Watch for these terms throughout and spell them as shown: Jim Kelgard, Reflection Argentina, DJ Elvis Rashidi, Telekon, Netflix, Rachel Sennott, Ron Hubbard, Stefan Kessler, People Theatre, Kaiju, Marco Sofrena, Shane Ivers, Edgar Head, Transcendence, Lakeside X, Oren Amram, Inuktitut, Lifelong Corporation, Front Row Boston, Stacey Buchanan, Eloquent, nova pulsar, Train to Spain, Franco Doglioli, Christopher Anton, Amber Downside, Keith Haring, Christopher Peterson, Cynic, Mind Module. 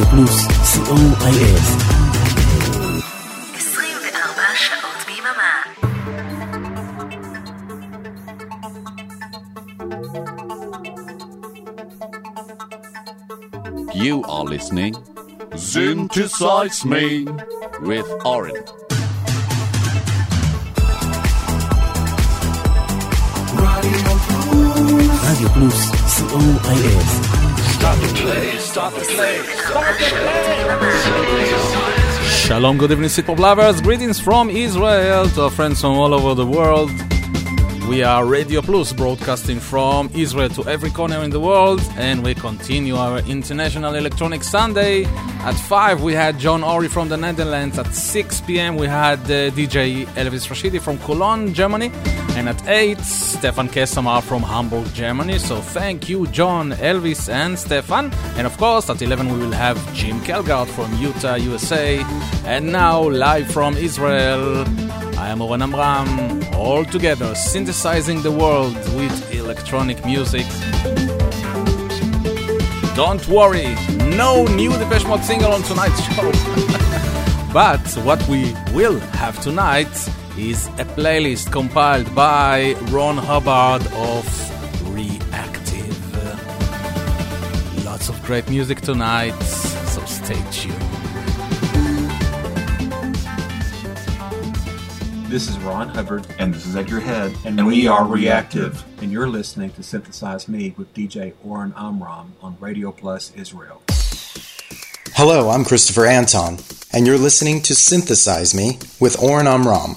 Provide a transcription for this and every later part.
רדיו פלוס, סיום IL. 24 שעות ביממה. You are listening Synthesize Me with Oren. Radio Plus, סיום IL. Shalom, good evening, Sitpop lovers. Greetings from Israel to our friends from all over the world. We are Radio Plus, broadcasting from Israel to every corner in the world, and we continue our International Electronic Sunday. At 5 we had John Ori from the Netherlands. At 6 p.m. we had DJ Elvis Rashidi from Cologne, Germany. And at 8, Stefan Kessler from Hamburg, Germany. So thank you, John, Elvis, and Stefan. And of course, at 11, we will have Jim Kelgard from Utah, USA. And now, live from Israel, I am Oren Amram. All together, synthesizing the world with electronic music. Don't worry, no new Depeche Mode single on tonight's show. But what we will have tonight is a playlist compiled by Ron Hubbard of Reactive. Lots of great music tonight, so stay tuned. This is Ron Hubbard. And this is Edgar Head. And we are Reactive. And you're listening to Synthesize Me with DJ Oren Amram on Radio Plus Israel. Hello, I'm Christopher Anton. And you're listening to Synthesize Me with Oren Amram.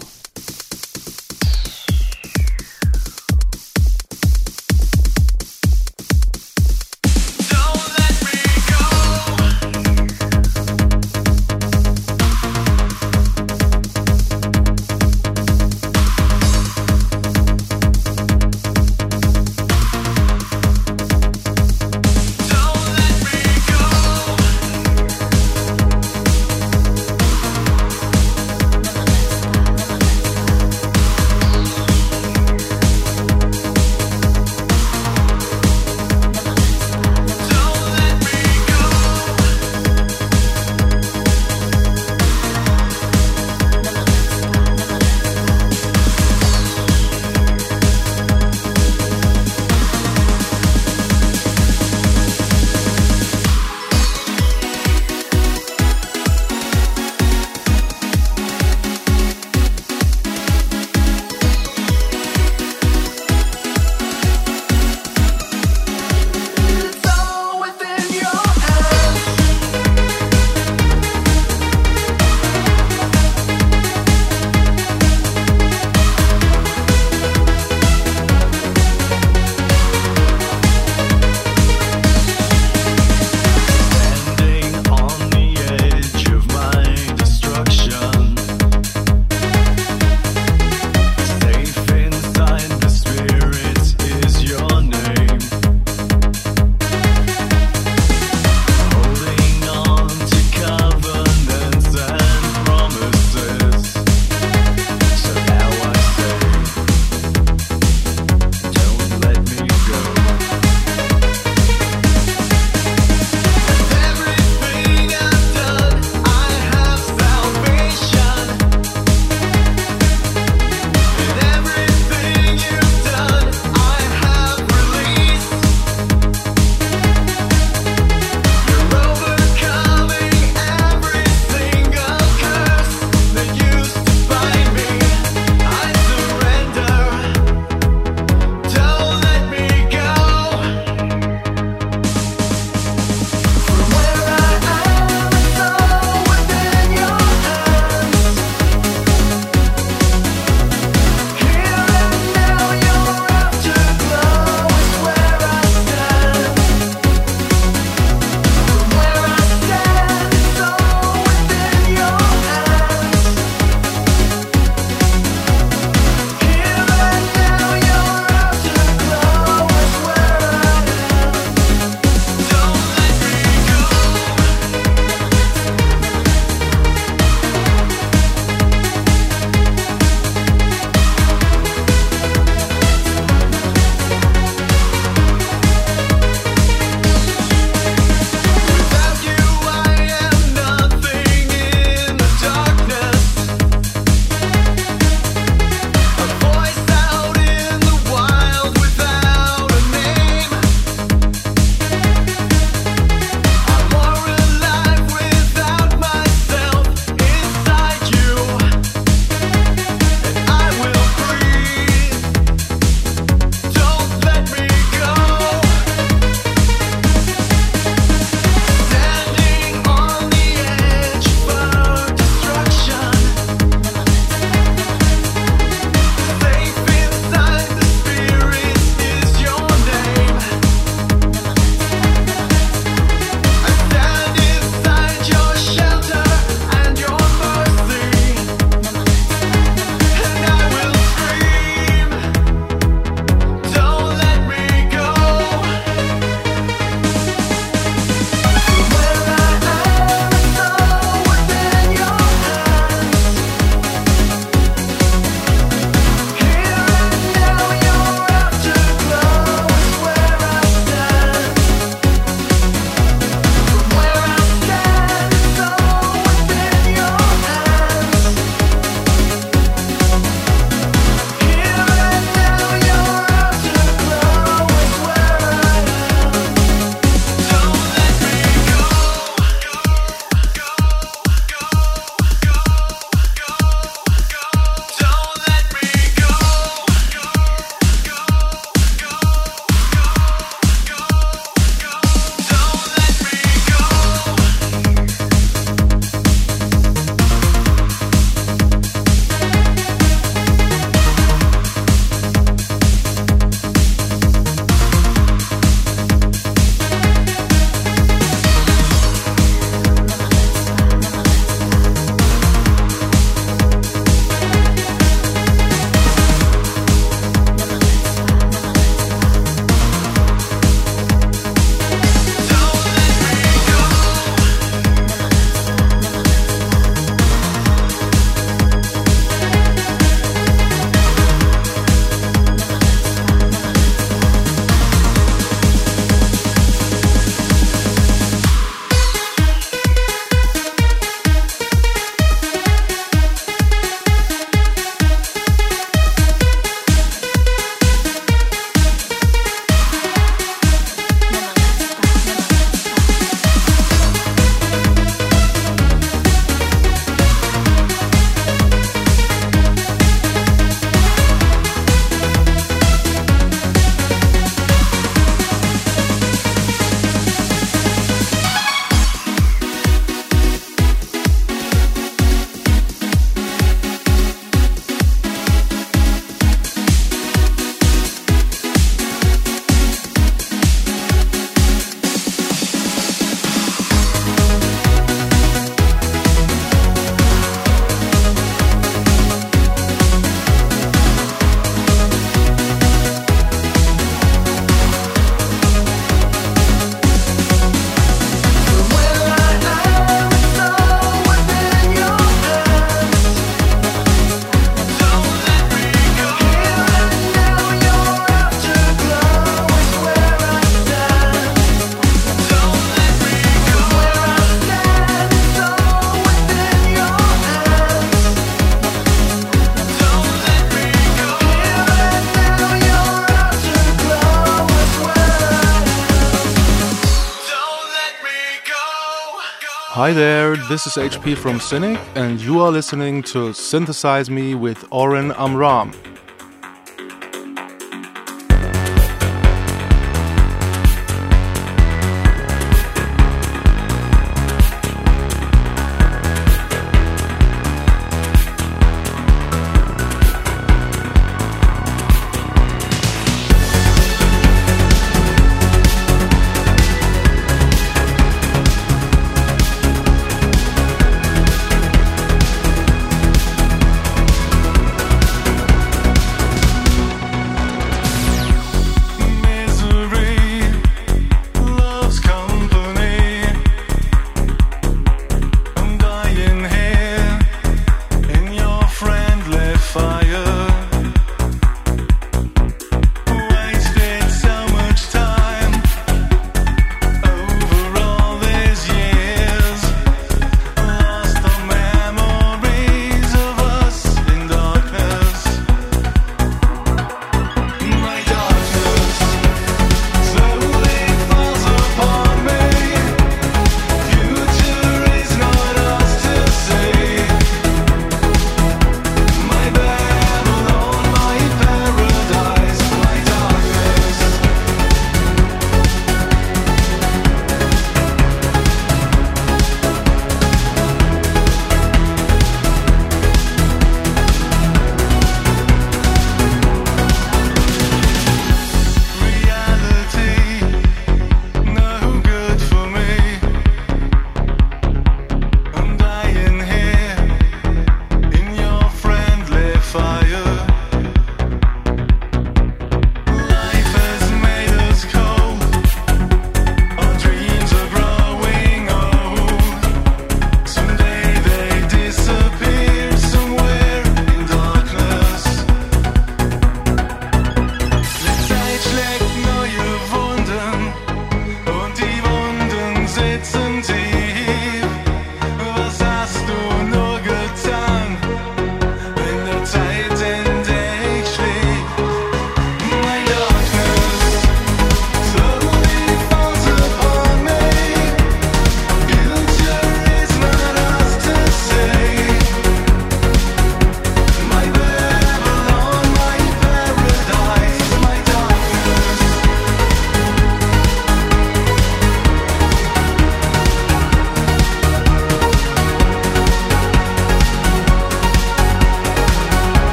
Hi there, this is HP from Cynic, and you are listening to Synthesize Me with Oren Amram.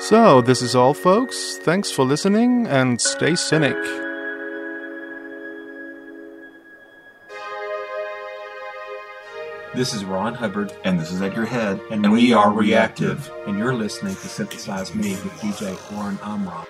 So, this is all, folks. Thanks for listening and stay cynic. This is Ron Hubbard. And this is Edgar Head. And we are Reactive. And you're listening to Synthesize Me with DJ Warren Amrock.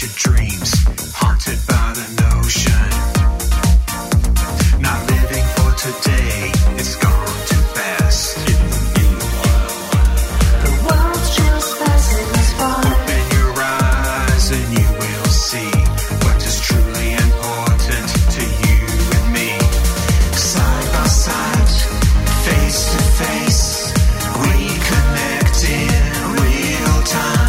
Tortured dreams, haunted by the notion. Not living for today, it's gone too fast. The world's just passing us by. Open your eyes and you will see what is truly important to you and me. Side by side, face to face, we connect in real time.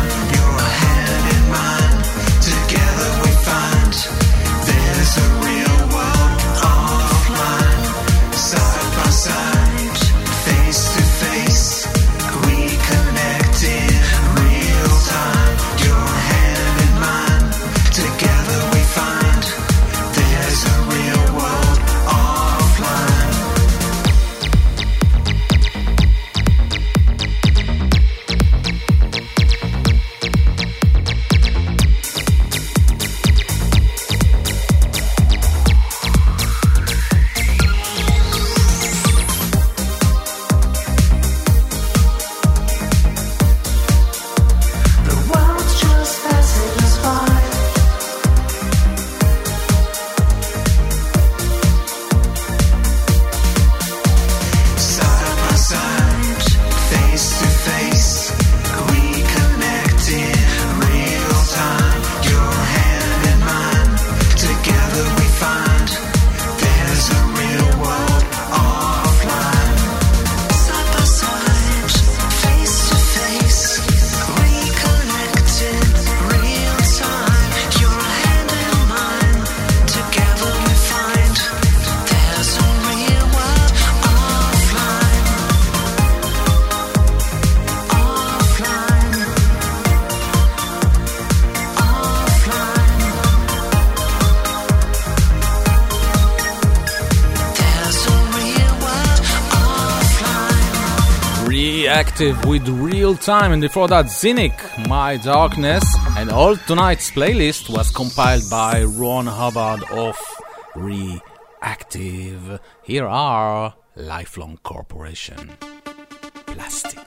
Reactive with Real Time, and before that Zynic, My Darkness, and all tonight's playlist was compiled by Ron Hubbard of Reactive. Here are Lifelong Corporation, Plastic.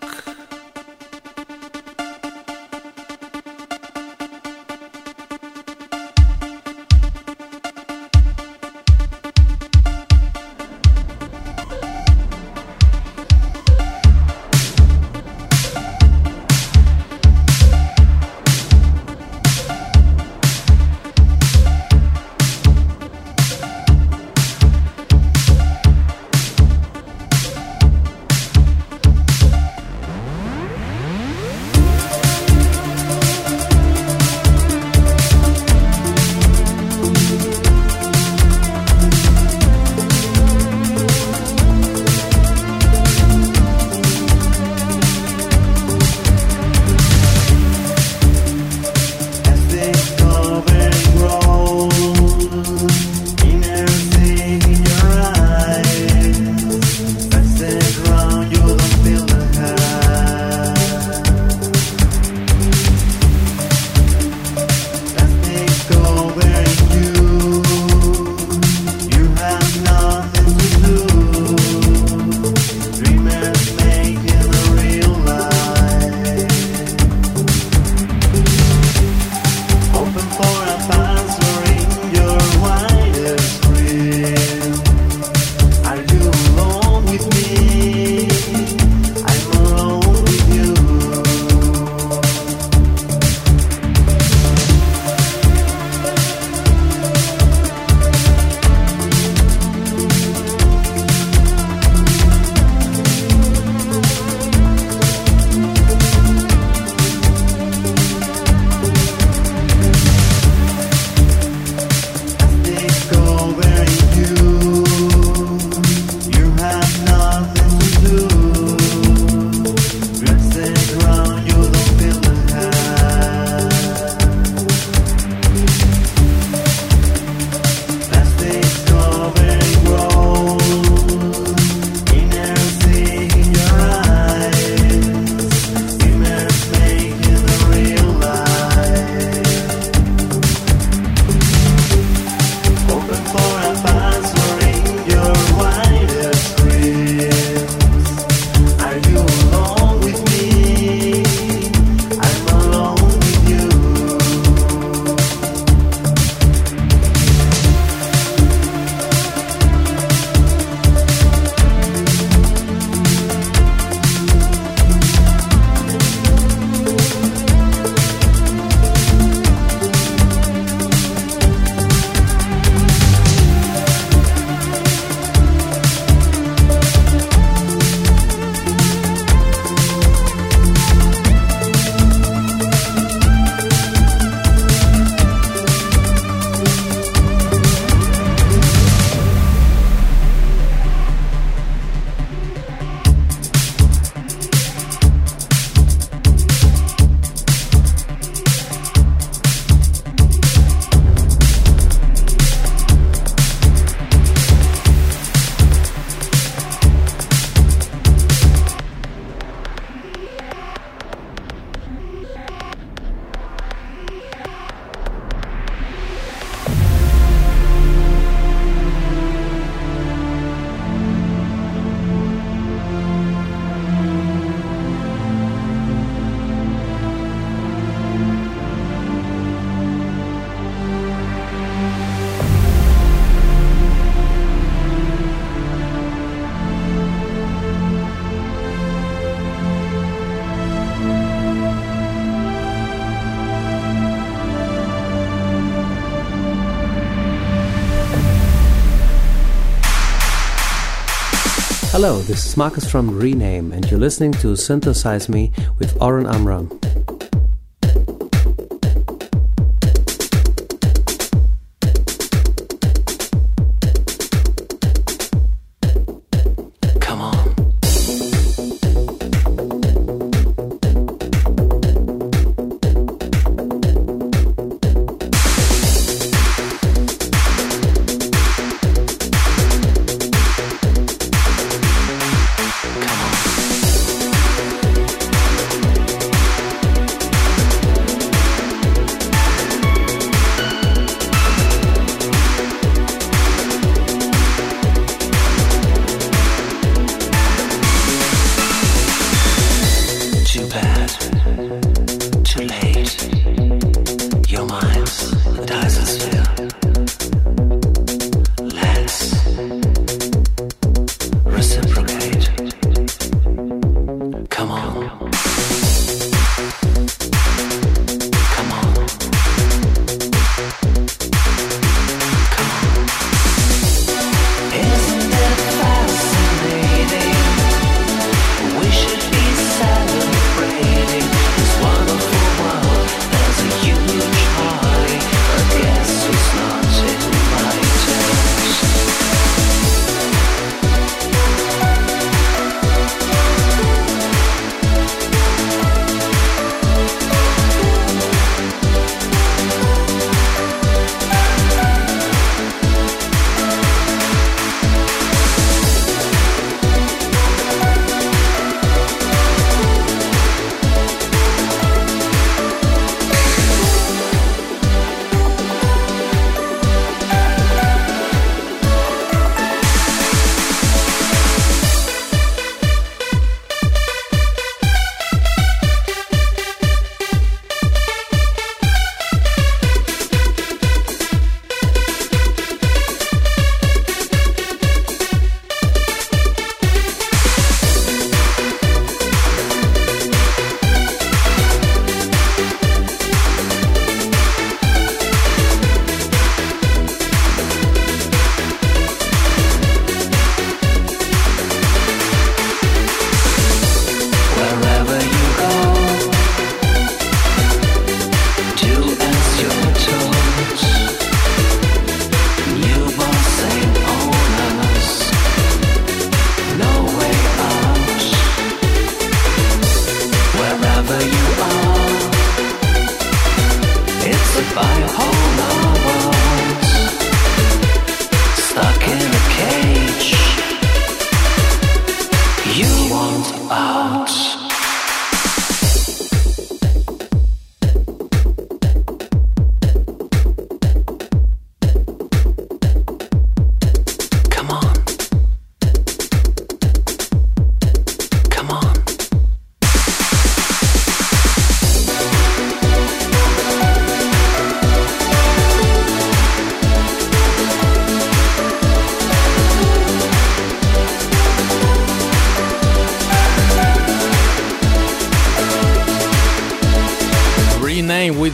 Hello, this is Marcus from Rename, and you're listening to Synthesize Me with Oren Amram.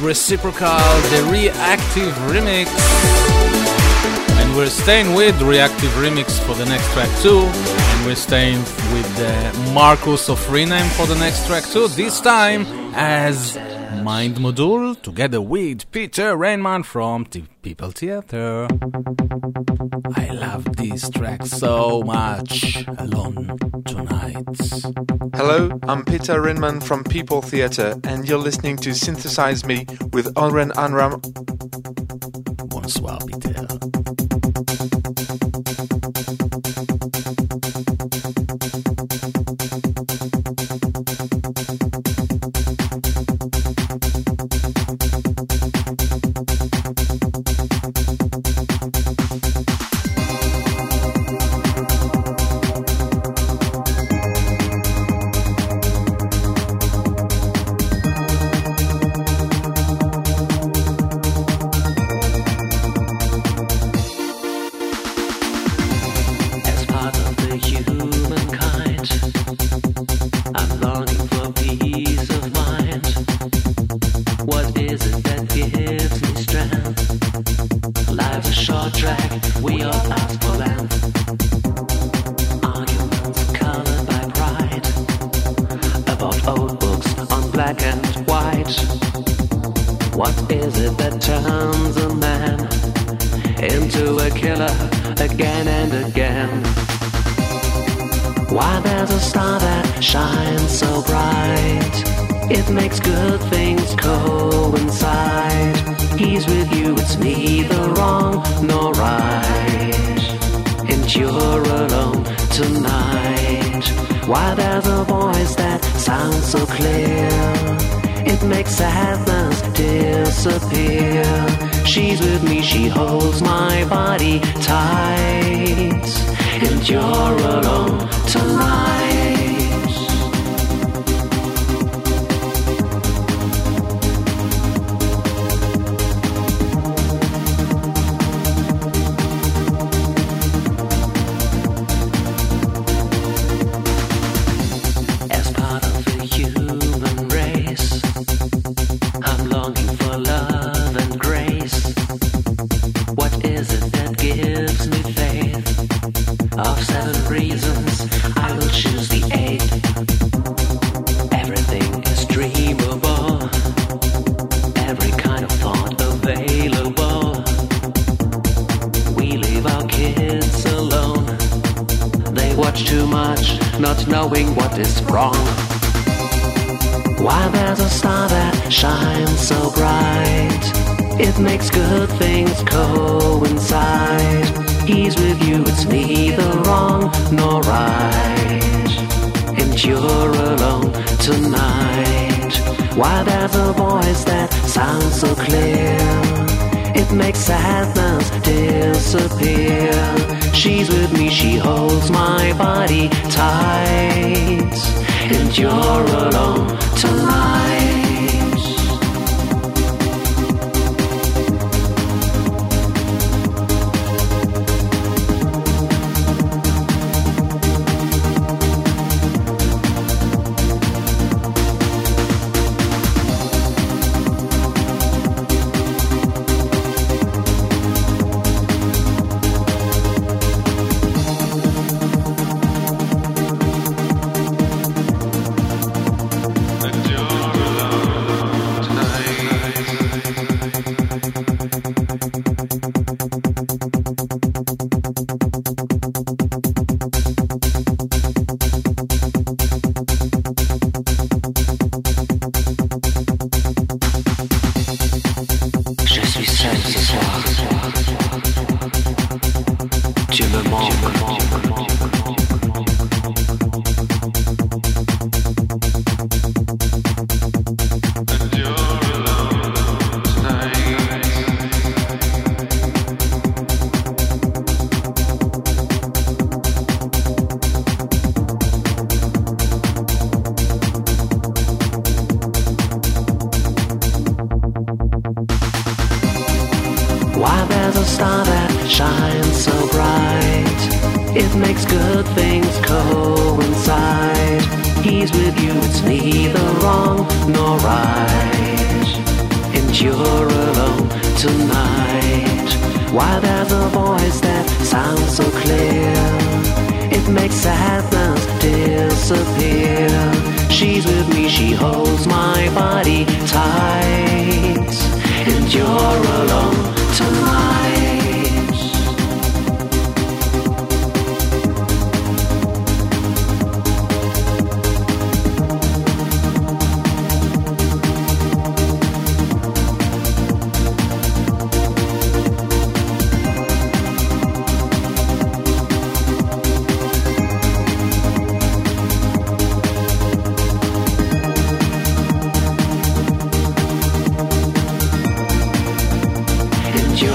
Reciprocal, the Reactive remix, and we're staying with Reactive remix for the next track too, and we're staying with Marco Sofrena for the next track too, this time as Mind Module together with Peter Rainman from People Theatre. I love this track so much. Alone Tonight. Hello, I'm Peter Rainman from People Theatre, and you're listening to Synthesize Me with Oren Amram. Bonsoir, Peter. Humankind. old books on black and white. What is it that turns a man into a killer again and again? Why there's a star that shines so bright, it makes good things coincide. He's with you, it's neither wrong nor right, and you're alone tonight. Why there's a voice that sounds so clear, it makes sadness disappear. She's with me, she holds my body tight, and you're alone tonight.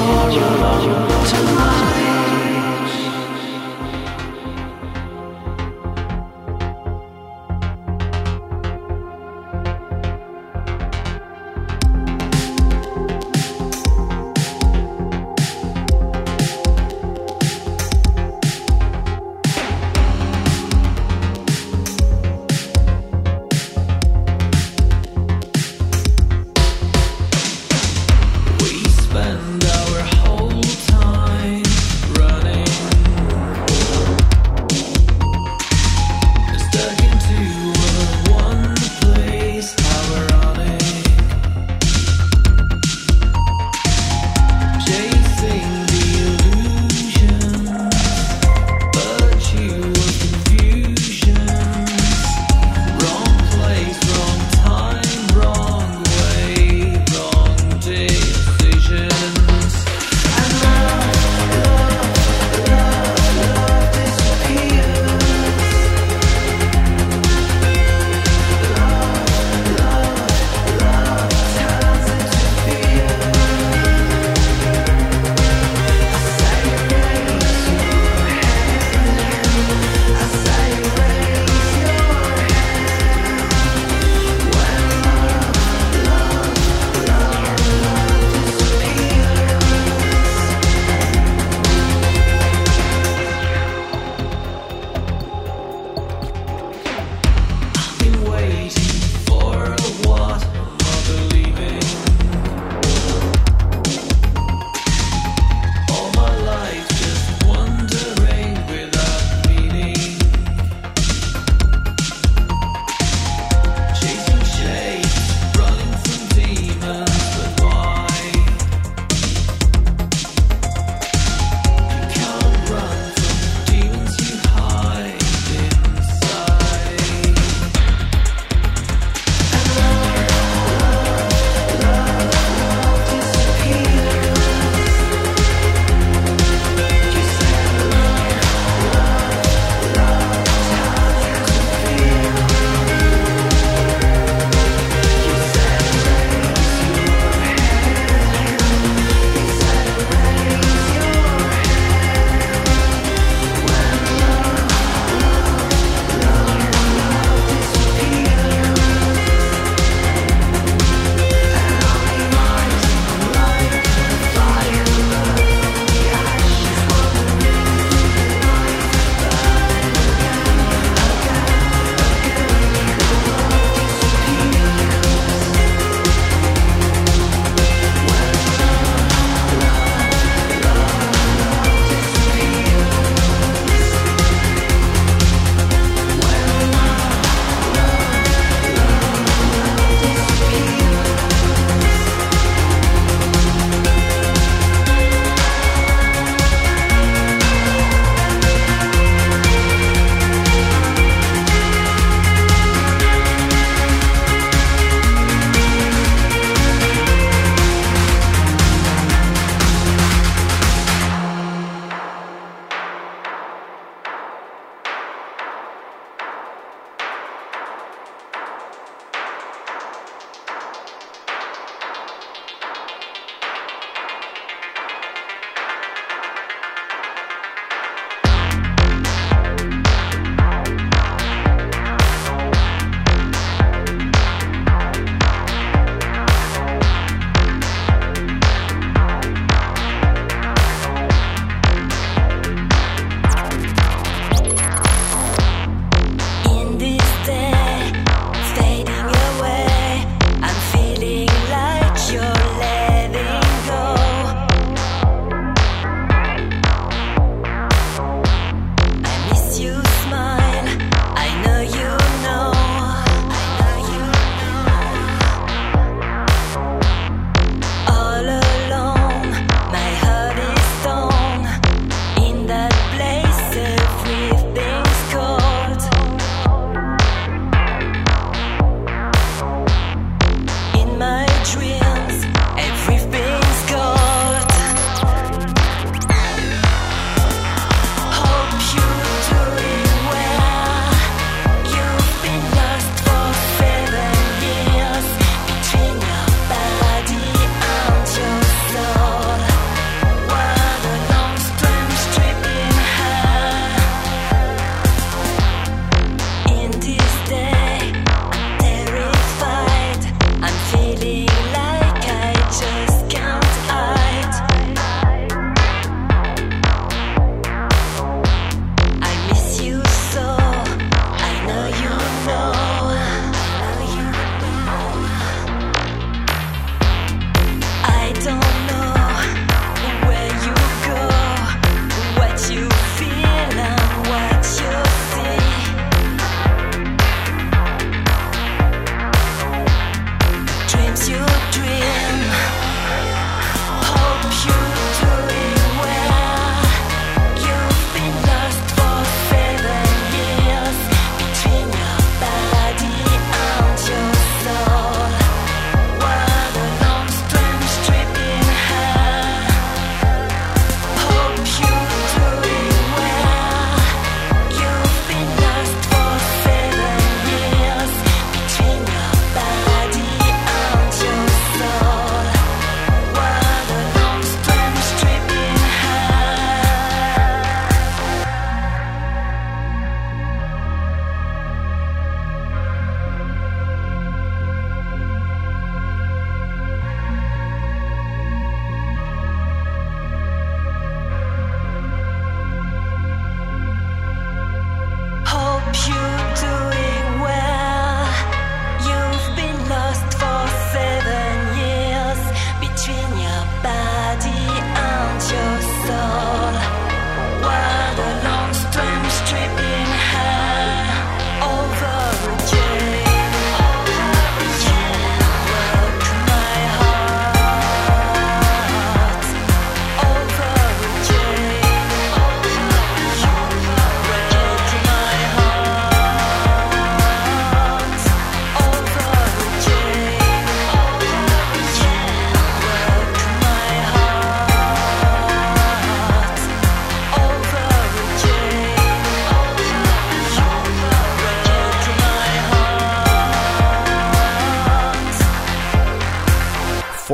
You're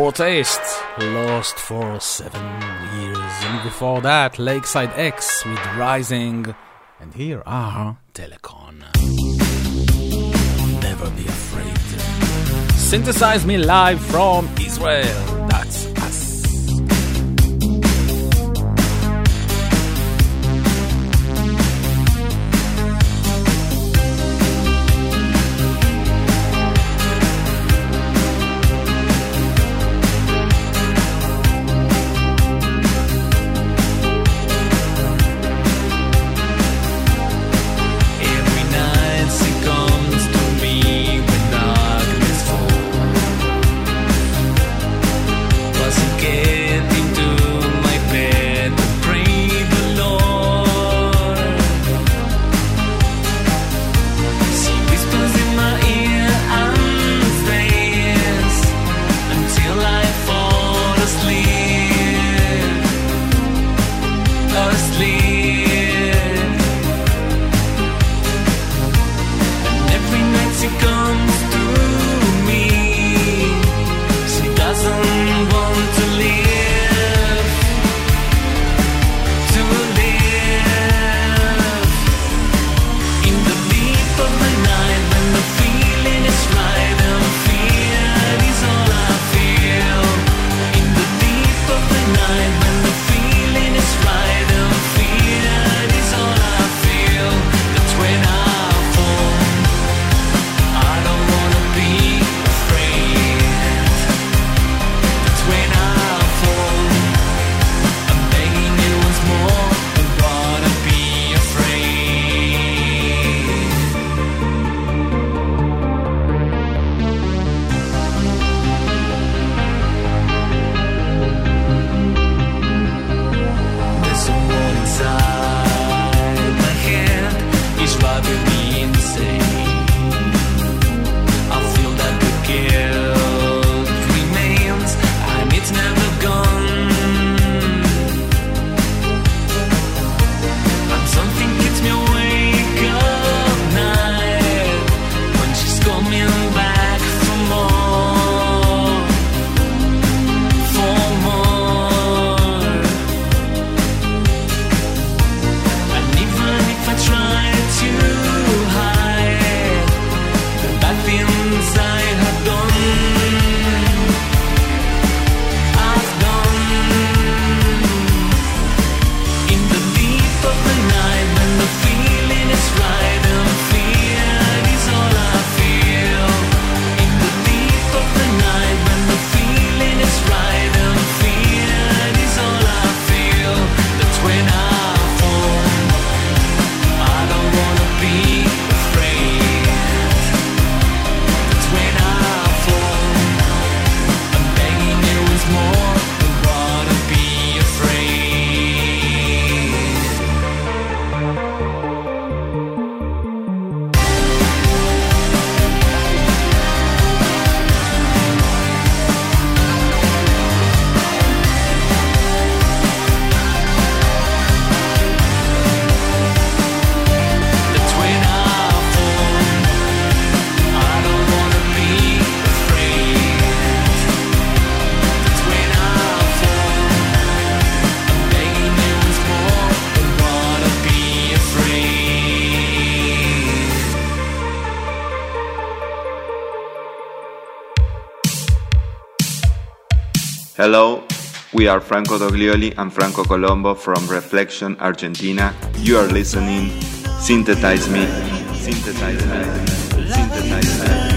Foretaste, Lost for 7 years, and before that Lakeside X with Rising, and here are Telekon. Never be afraid. Synthesize Me live from Israel. That's us. Hello, we are Franco Doglioli and Franco Colombo from Reflection Argentina. You are listening Synthesize Me. Synthesize Me. Synthesize Me. Synthesize Me.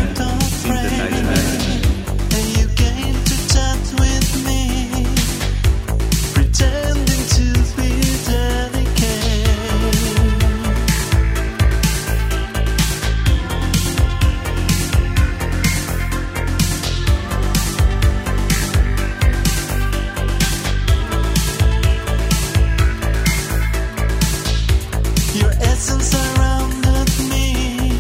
Your essence surrounded me.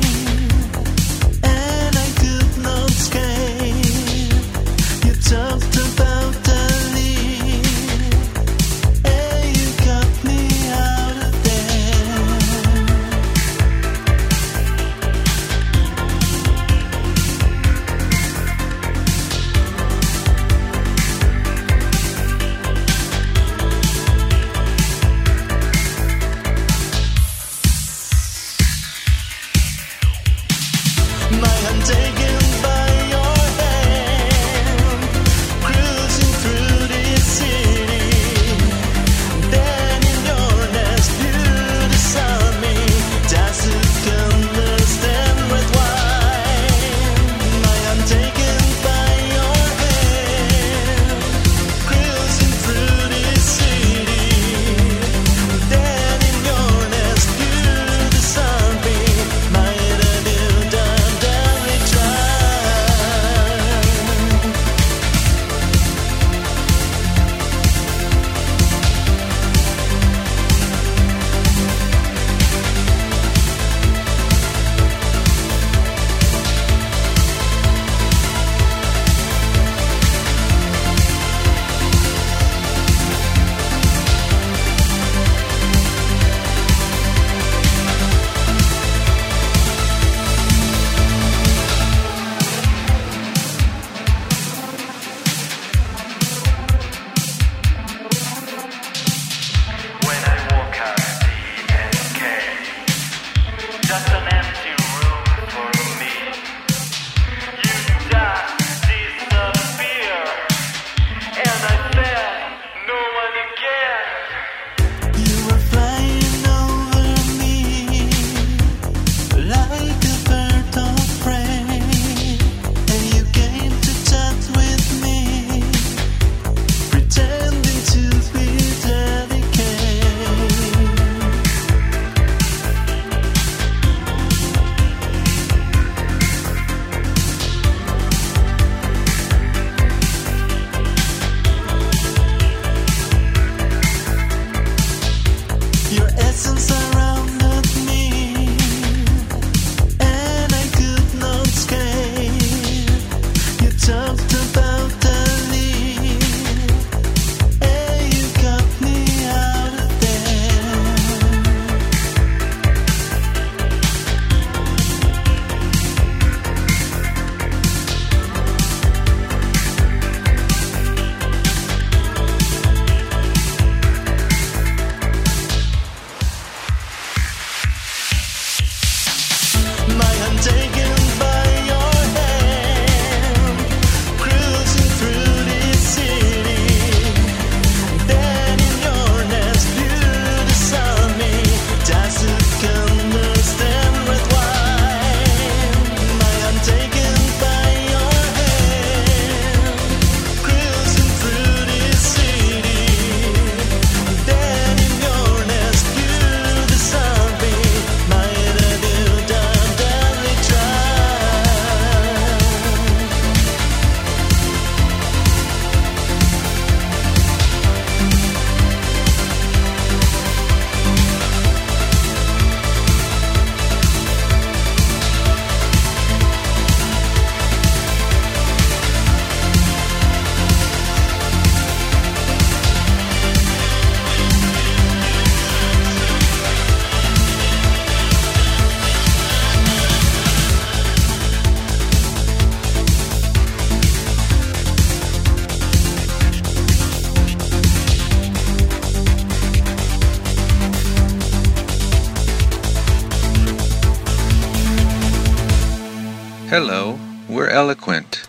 Hello, we're Eloquent,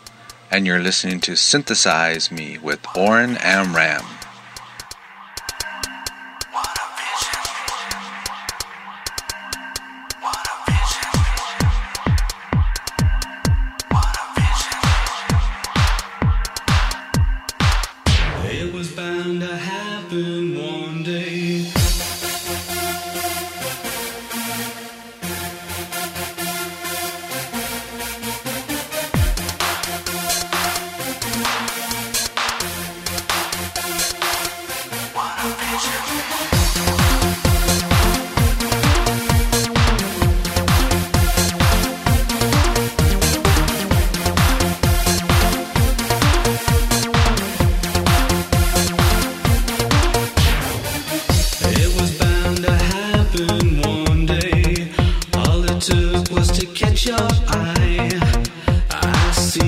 and you're listening to Synthesize Me with Oren Amram. See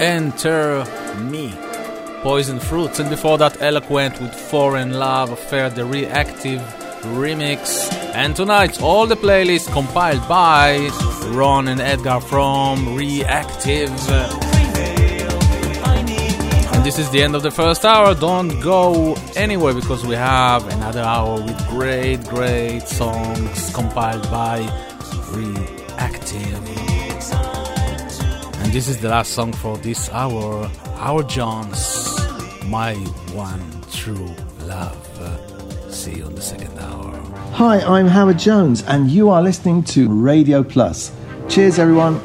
Enter Me, Poison Fruits, and before that Eloquent with Foreign Love Affair, the Reactive remix. And tonight's all the playlists compiled by Ron and Edgar from Reactive. And this is the end of the first hour. Don't go anywhere because we have another hour with great songs compiled by Reactive. this is the last song for this hour. Howard Jones, My One True Love. See you on the second hour. Hi, I'm Howard Jones, and you are listening to Radio Plus. Cheers, everyone.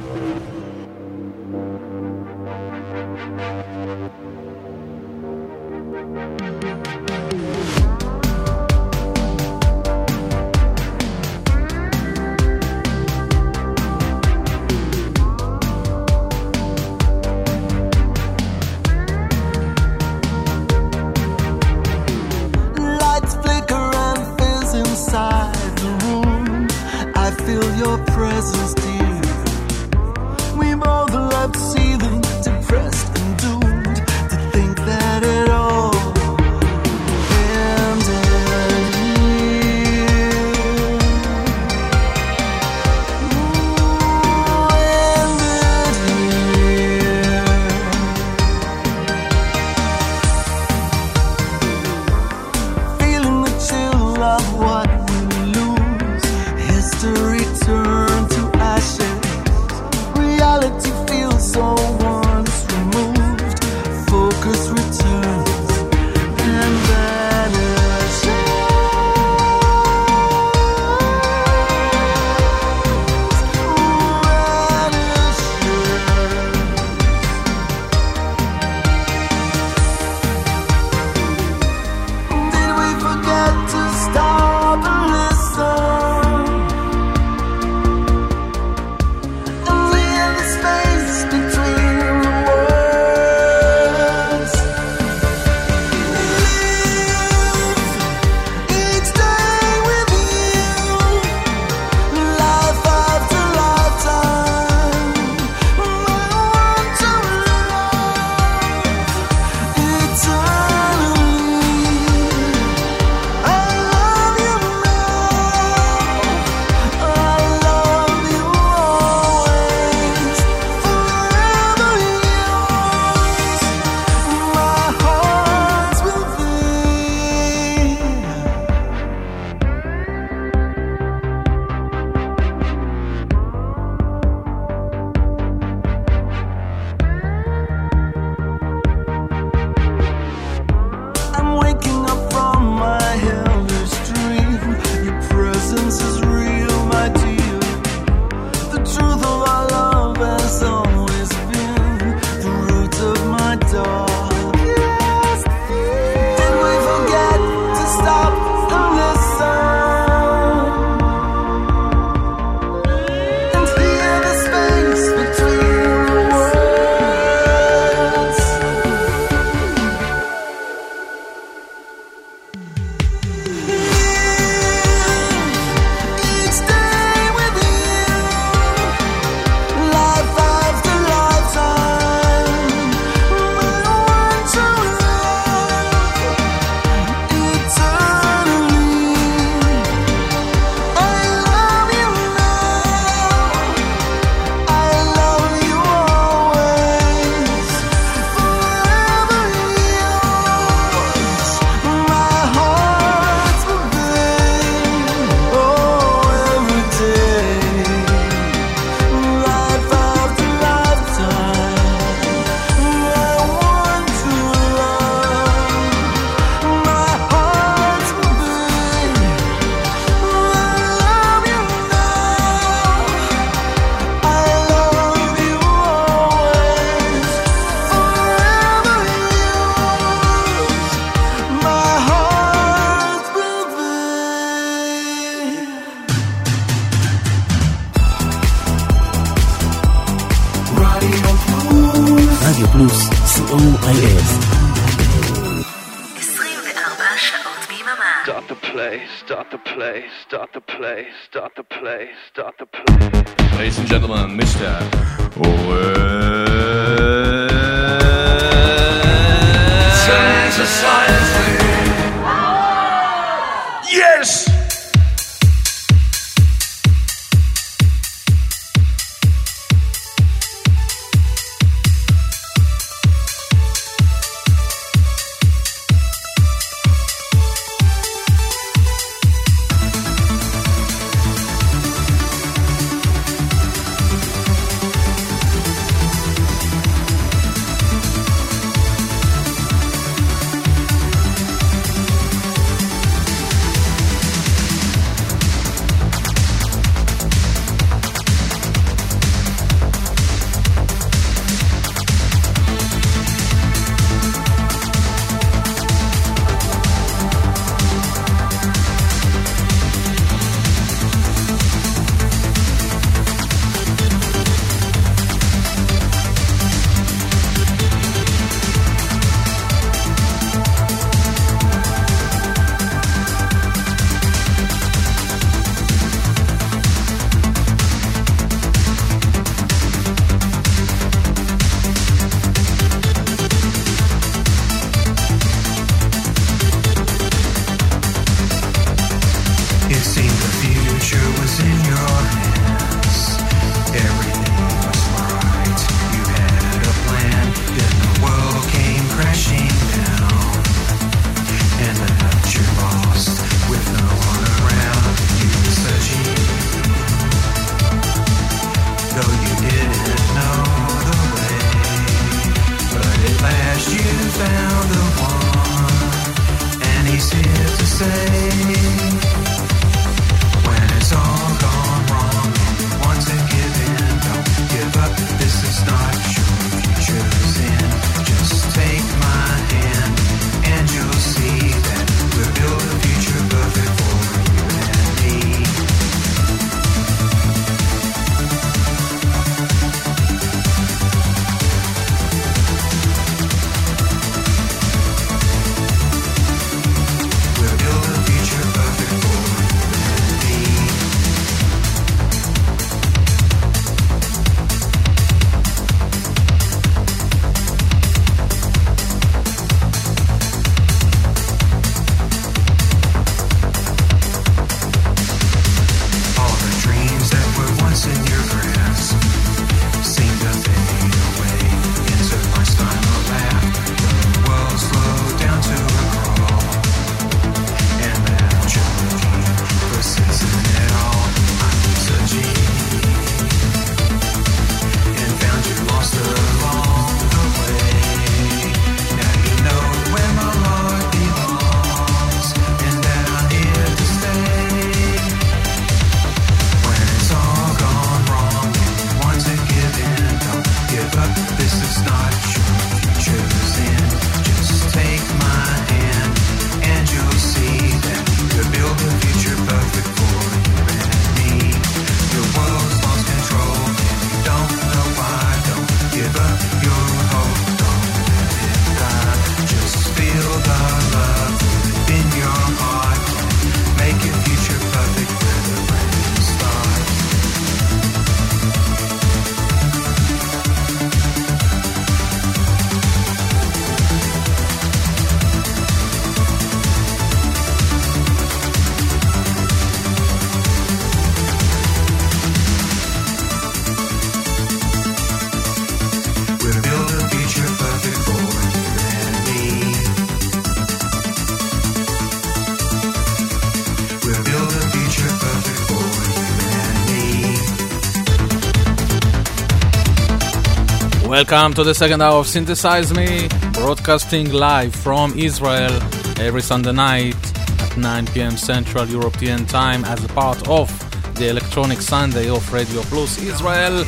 Welcome to the second hour of Synthesize Me, broadcasting live from Israel every Sunday night at 9 p.m. Central European Time as a part of the Electronic Sunday of Radio Plus Israel.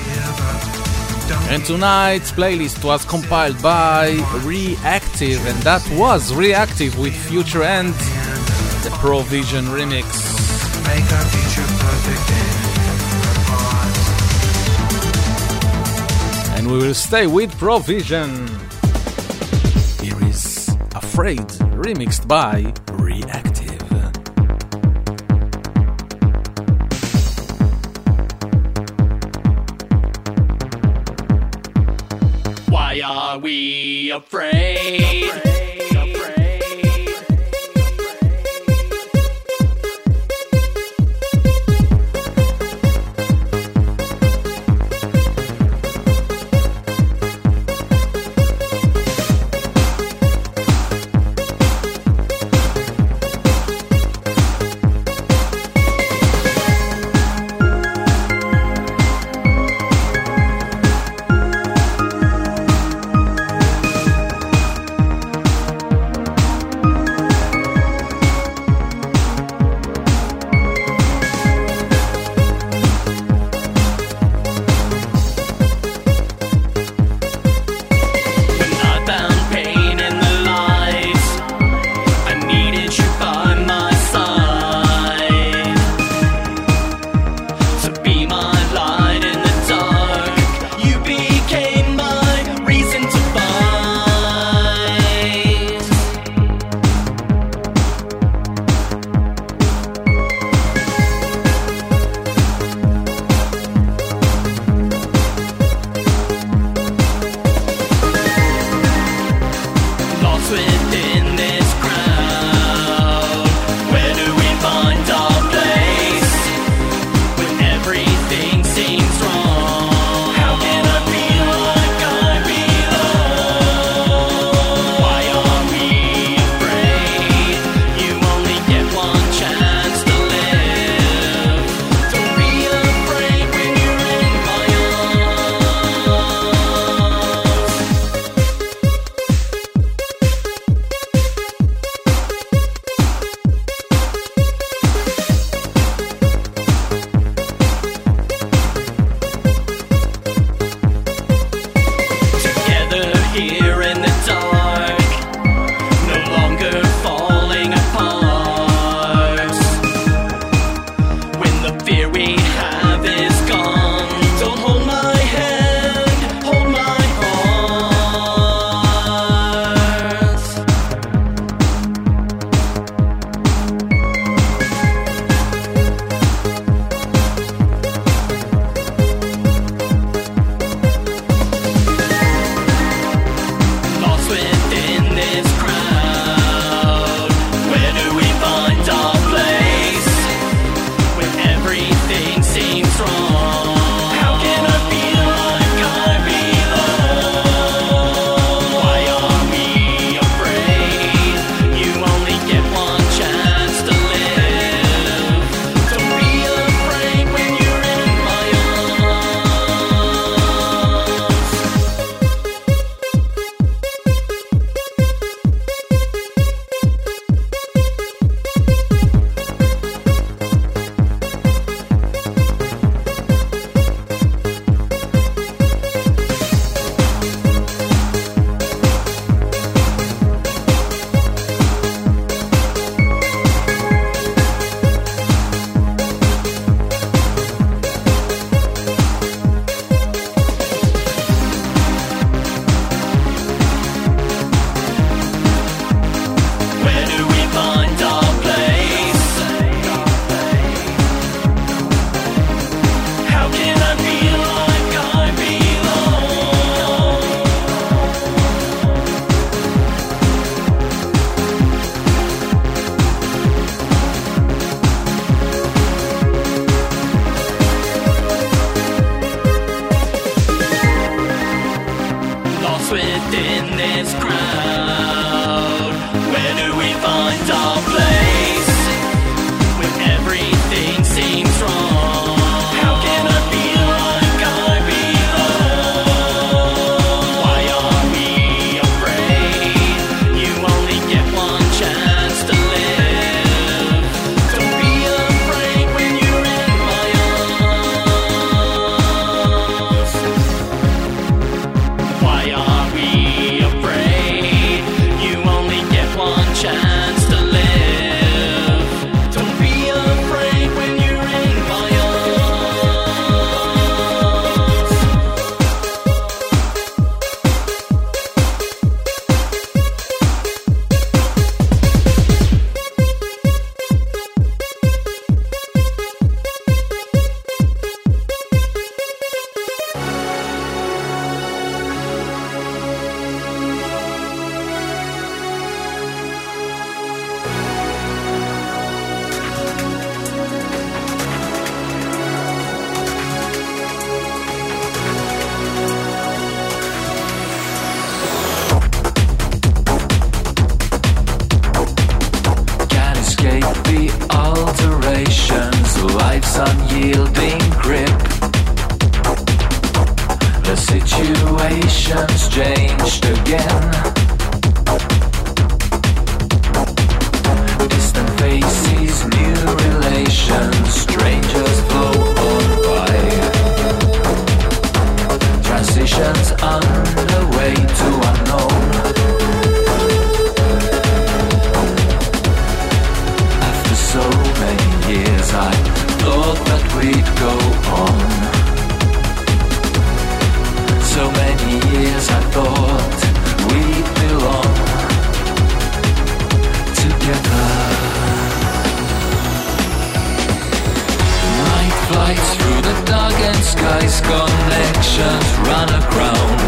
And tonight's playlist was compiled by Reactive, and that was Reactive with Future End, the ProVision remix. Make our future perfect. And we will stay with ProVision. Here is Afraid, remixed by React. Why are we afraid? this crowd? Where do we find our place when everything seems wrong? How can I feel like I belong? Why are we afraid? You only get one chance to live. Don't be afraid when you're in my arms. Why are we afraid? You only get one chance to live. Don't be afraid when you're in my arms. Can't escape the alterations, life's unyielding grip. The situation's changed again. Distant faces, new relations, strangers flow on by. Transitions underway to unknown. So many years I thought that we'd go on. So many years I thought we'd belong together. Night flights through the dark and skies, connections run aground.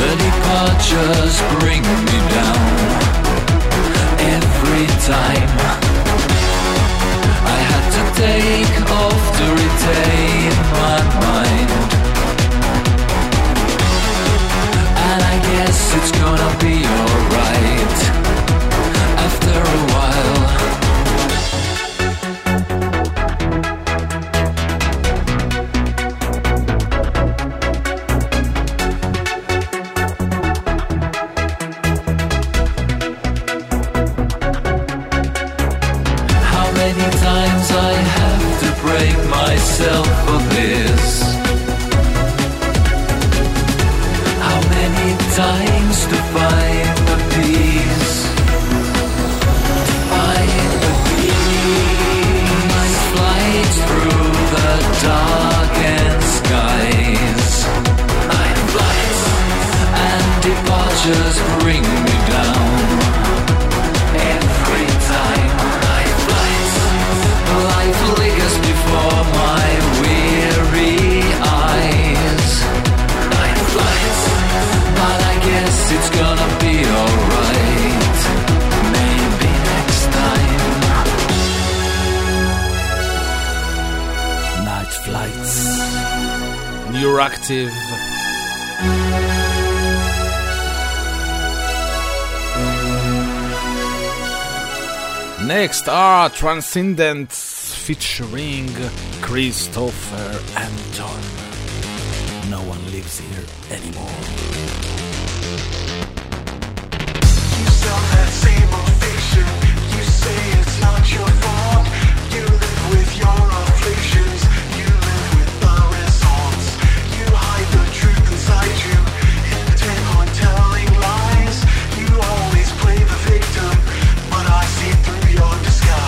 The departures bring me down. Every time I had to take off to retain my mind. And I guess it's gonna be alright after a while. Life lingers before my wings. You're Active. Next are Transcendence featuring Christopher Anton. No one lives here anymore. You still that same old fiction. You say it's not your fault. You live with your afflictions. You live with the results. You hide the truth inside you. Intent on telling lies. You always play the victim, but I see through your disguise.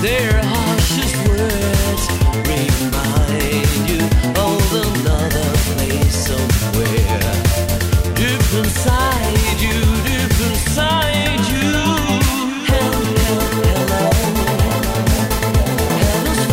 their harshest words remind you of another place somewhere. Deep inside you, hello. Heavens fall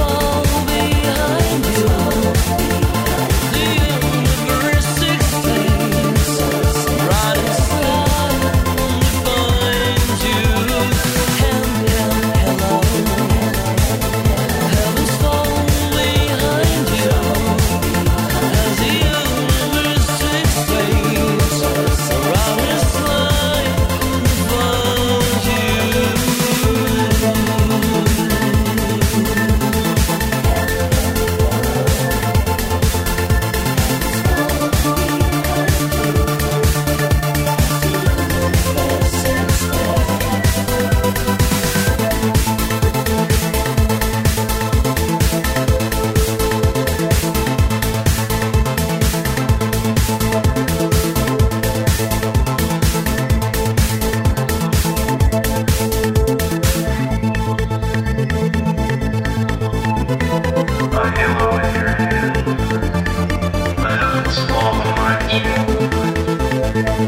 behind you.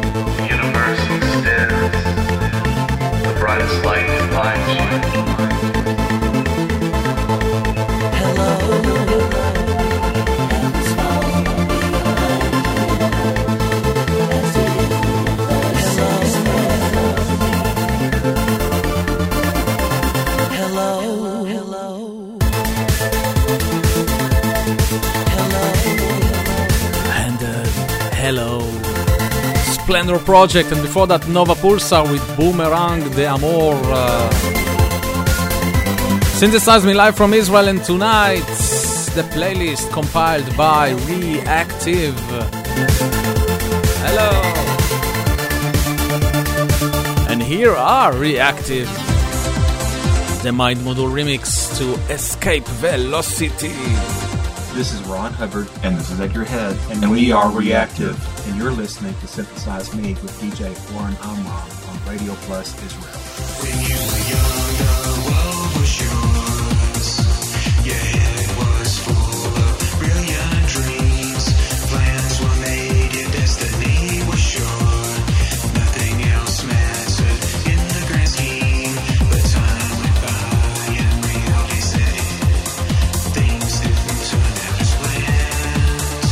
The universe explains right inside only finds you. Hello. Heavens fall behind you. As the universe explains right inside only finds you. A halo in your hand, the heavens fall behind you, the universe extends, the brightest light finds you. Hello. And hello, Splendor Project, and before that Nova Pulsar with Boomerang de Amor. Synthesize Me live from Israel, and tonight the playlist compiled by Reactive. Hello. And here are Reactive, the Mind Module remix to Escape Velocity. This is Ron Hubbard, and this is Edgar Head, and we are Reactive, and you're listening to Synthesize Me with DJ Warren Amrock on Radio Plus Israel. When you were young, the world was yours. Your head was full of brilliant dreams. Plans were made, your destiny was sure. Nothing else mattered in the grand scheme, but time went by and reality set in. Things didn't turn out as planned.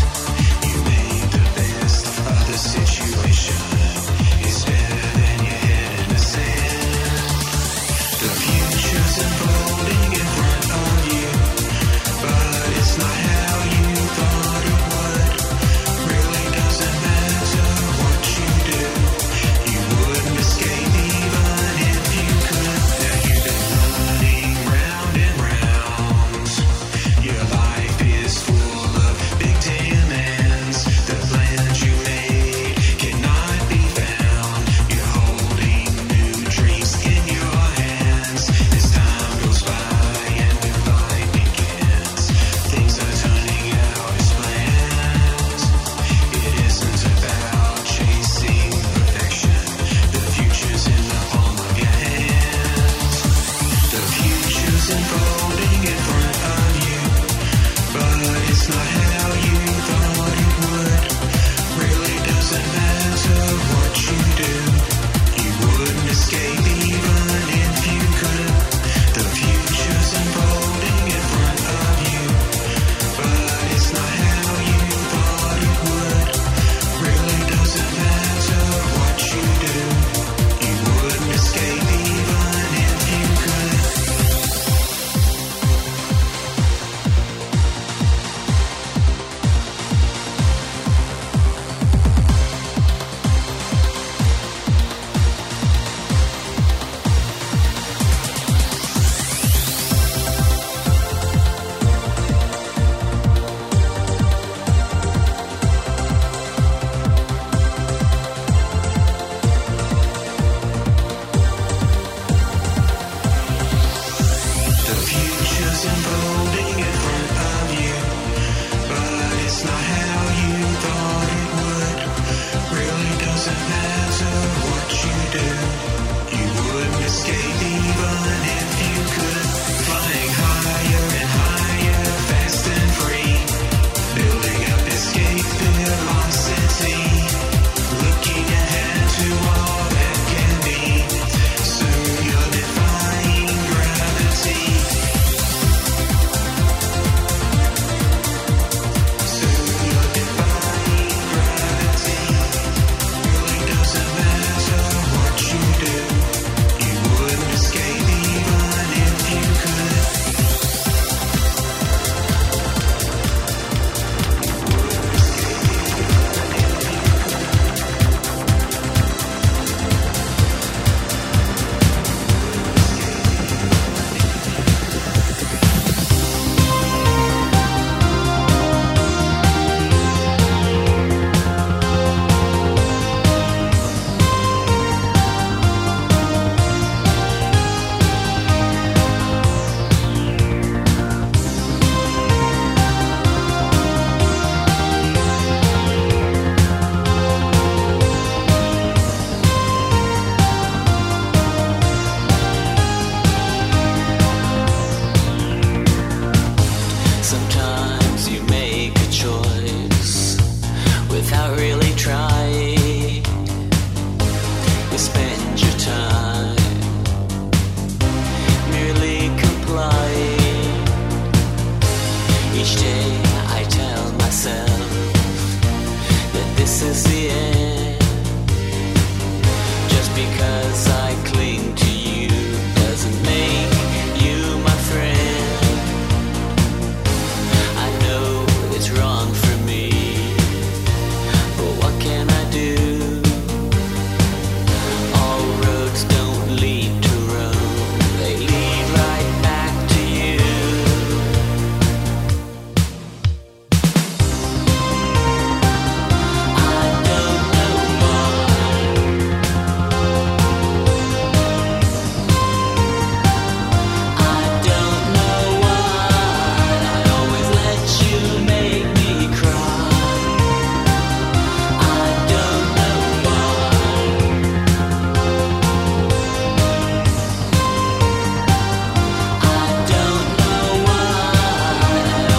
You made the best of the situation. It's better than your head in the sand. The future's unfolding in front of you, but it's not how you thought it would. Really doesn't matter what you do, you wouldn't escape even if you could. Now you've been running round and round. Your life is full of big demands. The plans you made cannot be found. You're holding new dreams in your hands. As time goes by and new life begins, things are turning out as planned. It isn't about chasing perfection. The future's in the palm of your hand. The future's unfolding in front of you, but it's not how you thought it would. Really doesn't matter what you do, you wouldn't escape even if you could. The future's unfolding in front of you, but it's not how you thought it would. Really doesn't matter what you do, you wouldn't escape even if you could. The future's unfolding in front of you, but it's not how you thought it would. Really doesn't matter what you do, you wouldn't escape even if you could. each day I tell myself that this is the end. Just because I cling to you doesn't make you my friend. I know it's wrong for me, but what can I do? All roads don't lead to Rome, they lead right back to you. I don't know why, I don't know why I always let you make me cry. I don't know why, I don't know why I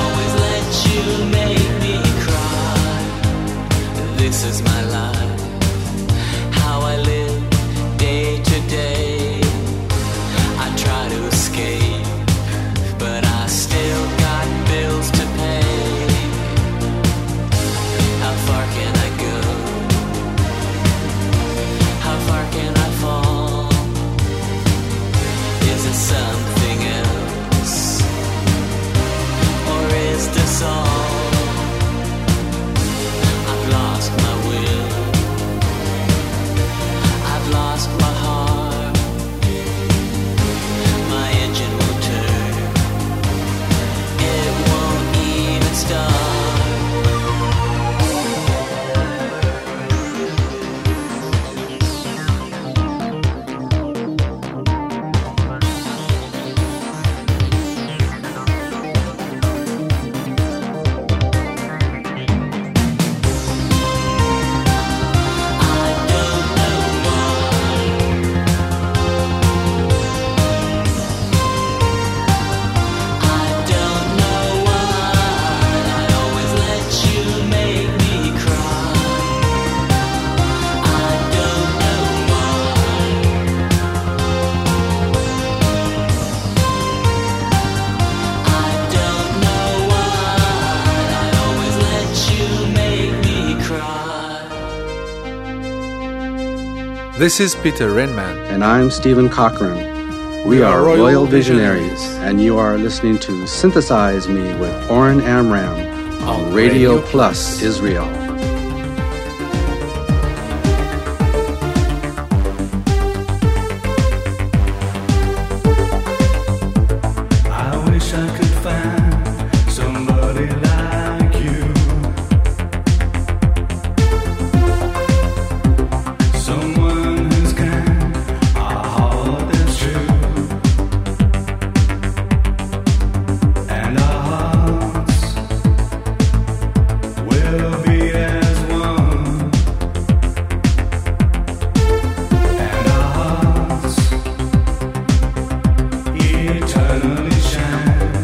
always let you make me cry. This is my life, how I live day to day. I try to escape, but I still got bills to pay. How far can I go? How far can I fall? Is it something else, or is this all? I've lost my will, I've lost my heart. My engine will turn, it won't even start. I don't know why, I don't know why I always let you make me cry. I don't know why, I don't know why I always let you make me cry. This is Peter Rainman. And I'm Stephen Cochran. We are Royal Visionaries, and you are listening to Synthesize Me with Oren Amram on Radio Plus Israel. I wish I could find somebody like you, someone who's kind, a heart that's true, and our hearts will be as one, and our hearts eternally shine.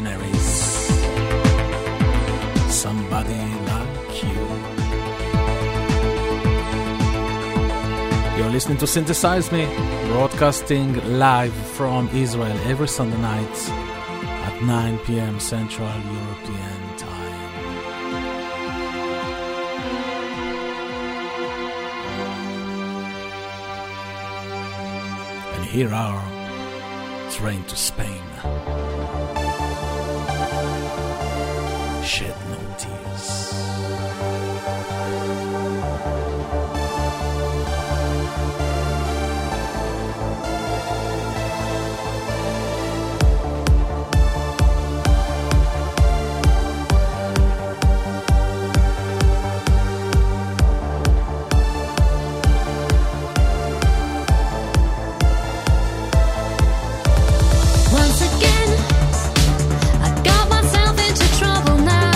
missionaries. Somebody like you. You're listening to Synthesize Me, broadcasting live from Israel every Sunday night at 9 p.m. Central European Time. And here are Train to Spain. Shed no tears. Once again, I got myself into trouble now.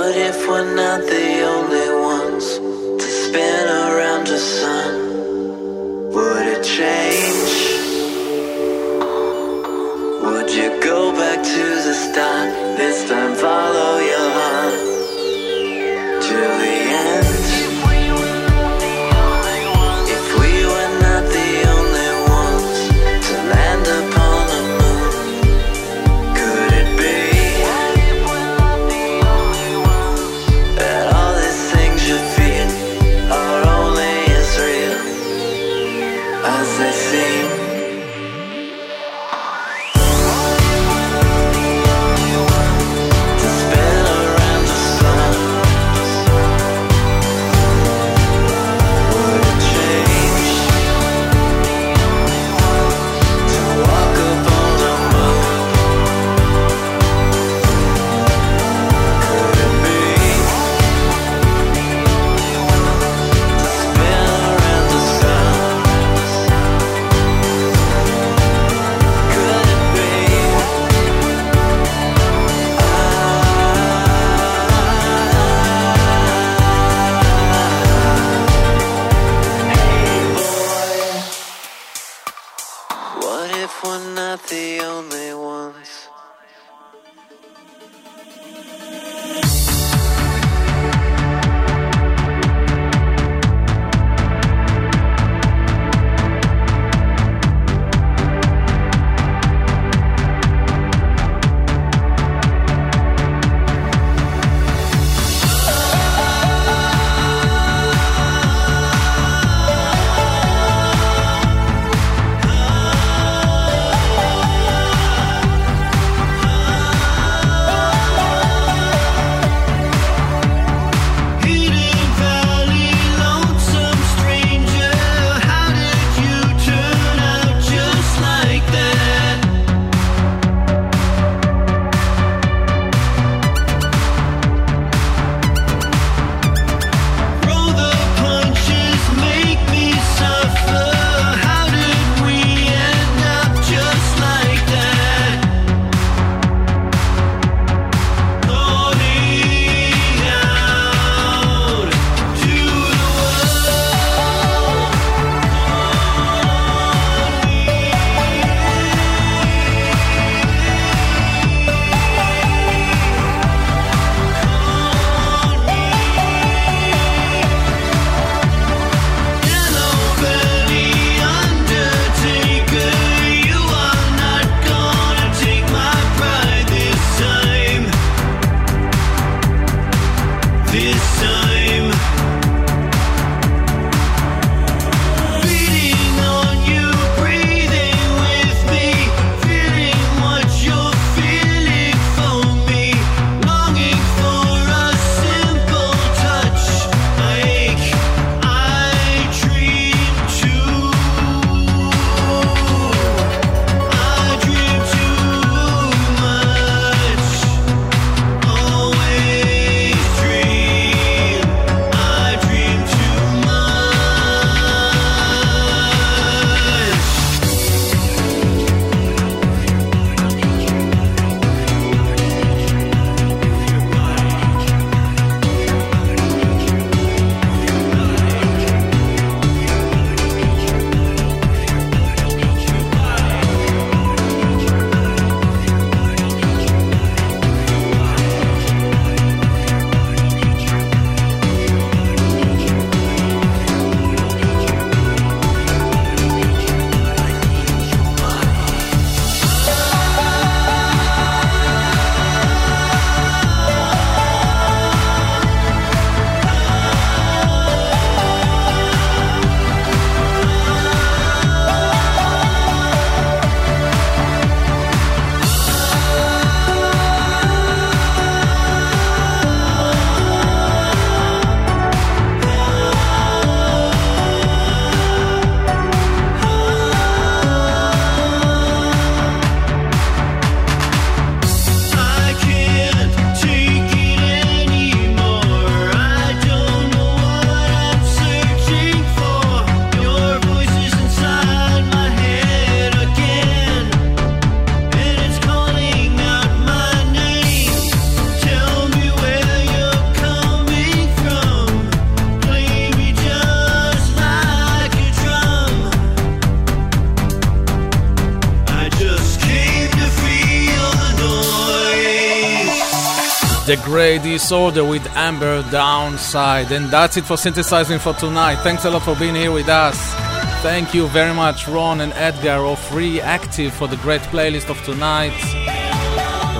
What if we're not the only ones to spin around the sun? Would it change? Would you go back to the start? This time follow your heart to the end. Spin around The Grey Disorder with Amber Downside. And that's it for Synthesizing for tonight. Thanks a lot for being here with us. Thank you very much, Ron and Edgar of Reactive, for the great playlist of tonight.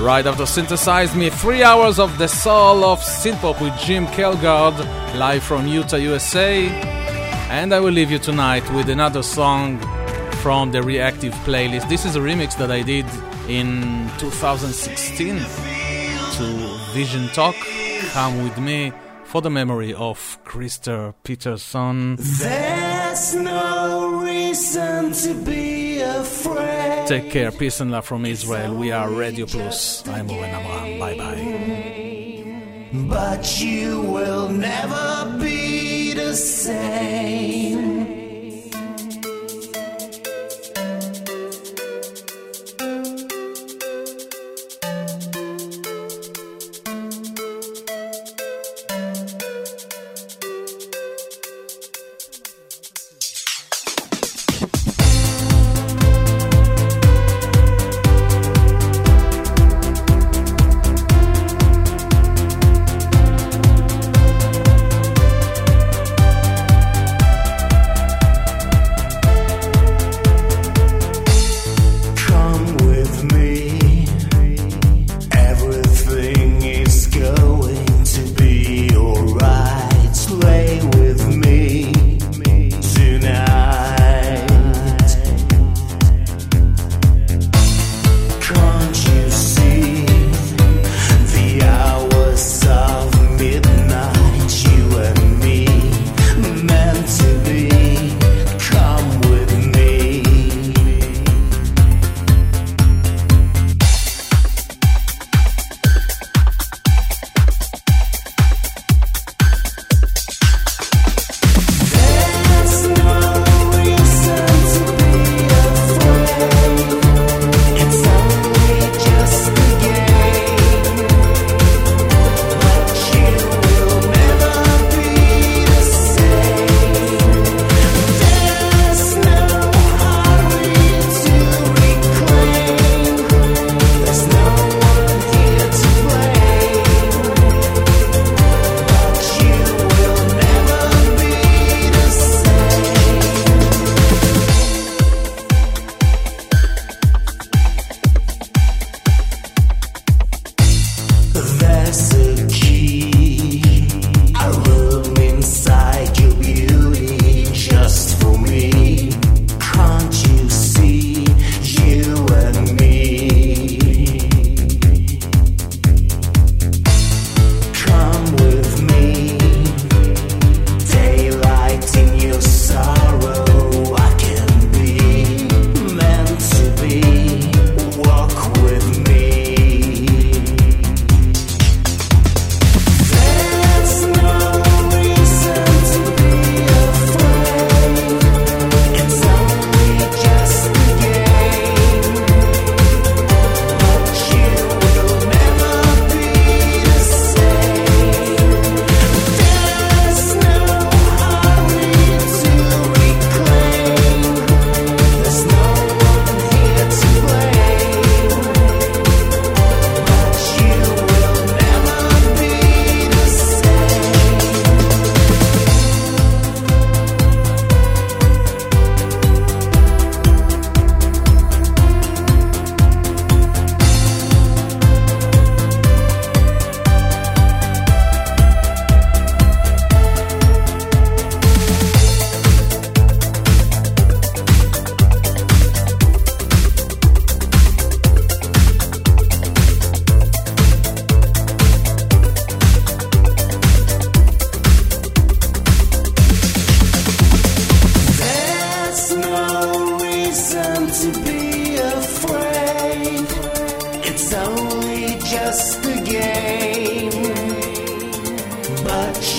Right after Synthesize Me, 3 hours of the soul of synthpop with Jim Kelgard, live from Utah, USA. And I will leave you tonight with another song from the Reactive playlist. This is a remix that I did in 2016 to Vision Talk, Come With Me, for the memory of Christopher Peterson. There's no reason to be afraid. Take care, peace and love from Israel. We are Radio Plus. I'm Oren Amram. Bye-bye. But you will never be the same. But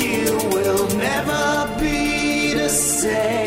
you will never be the same.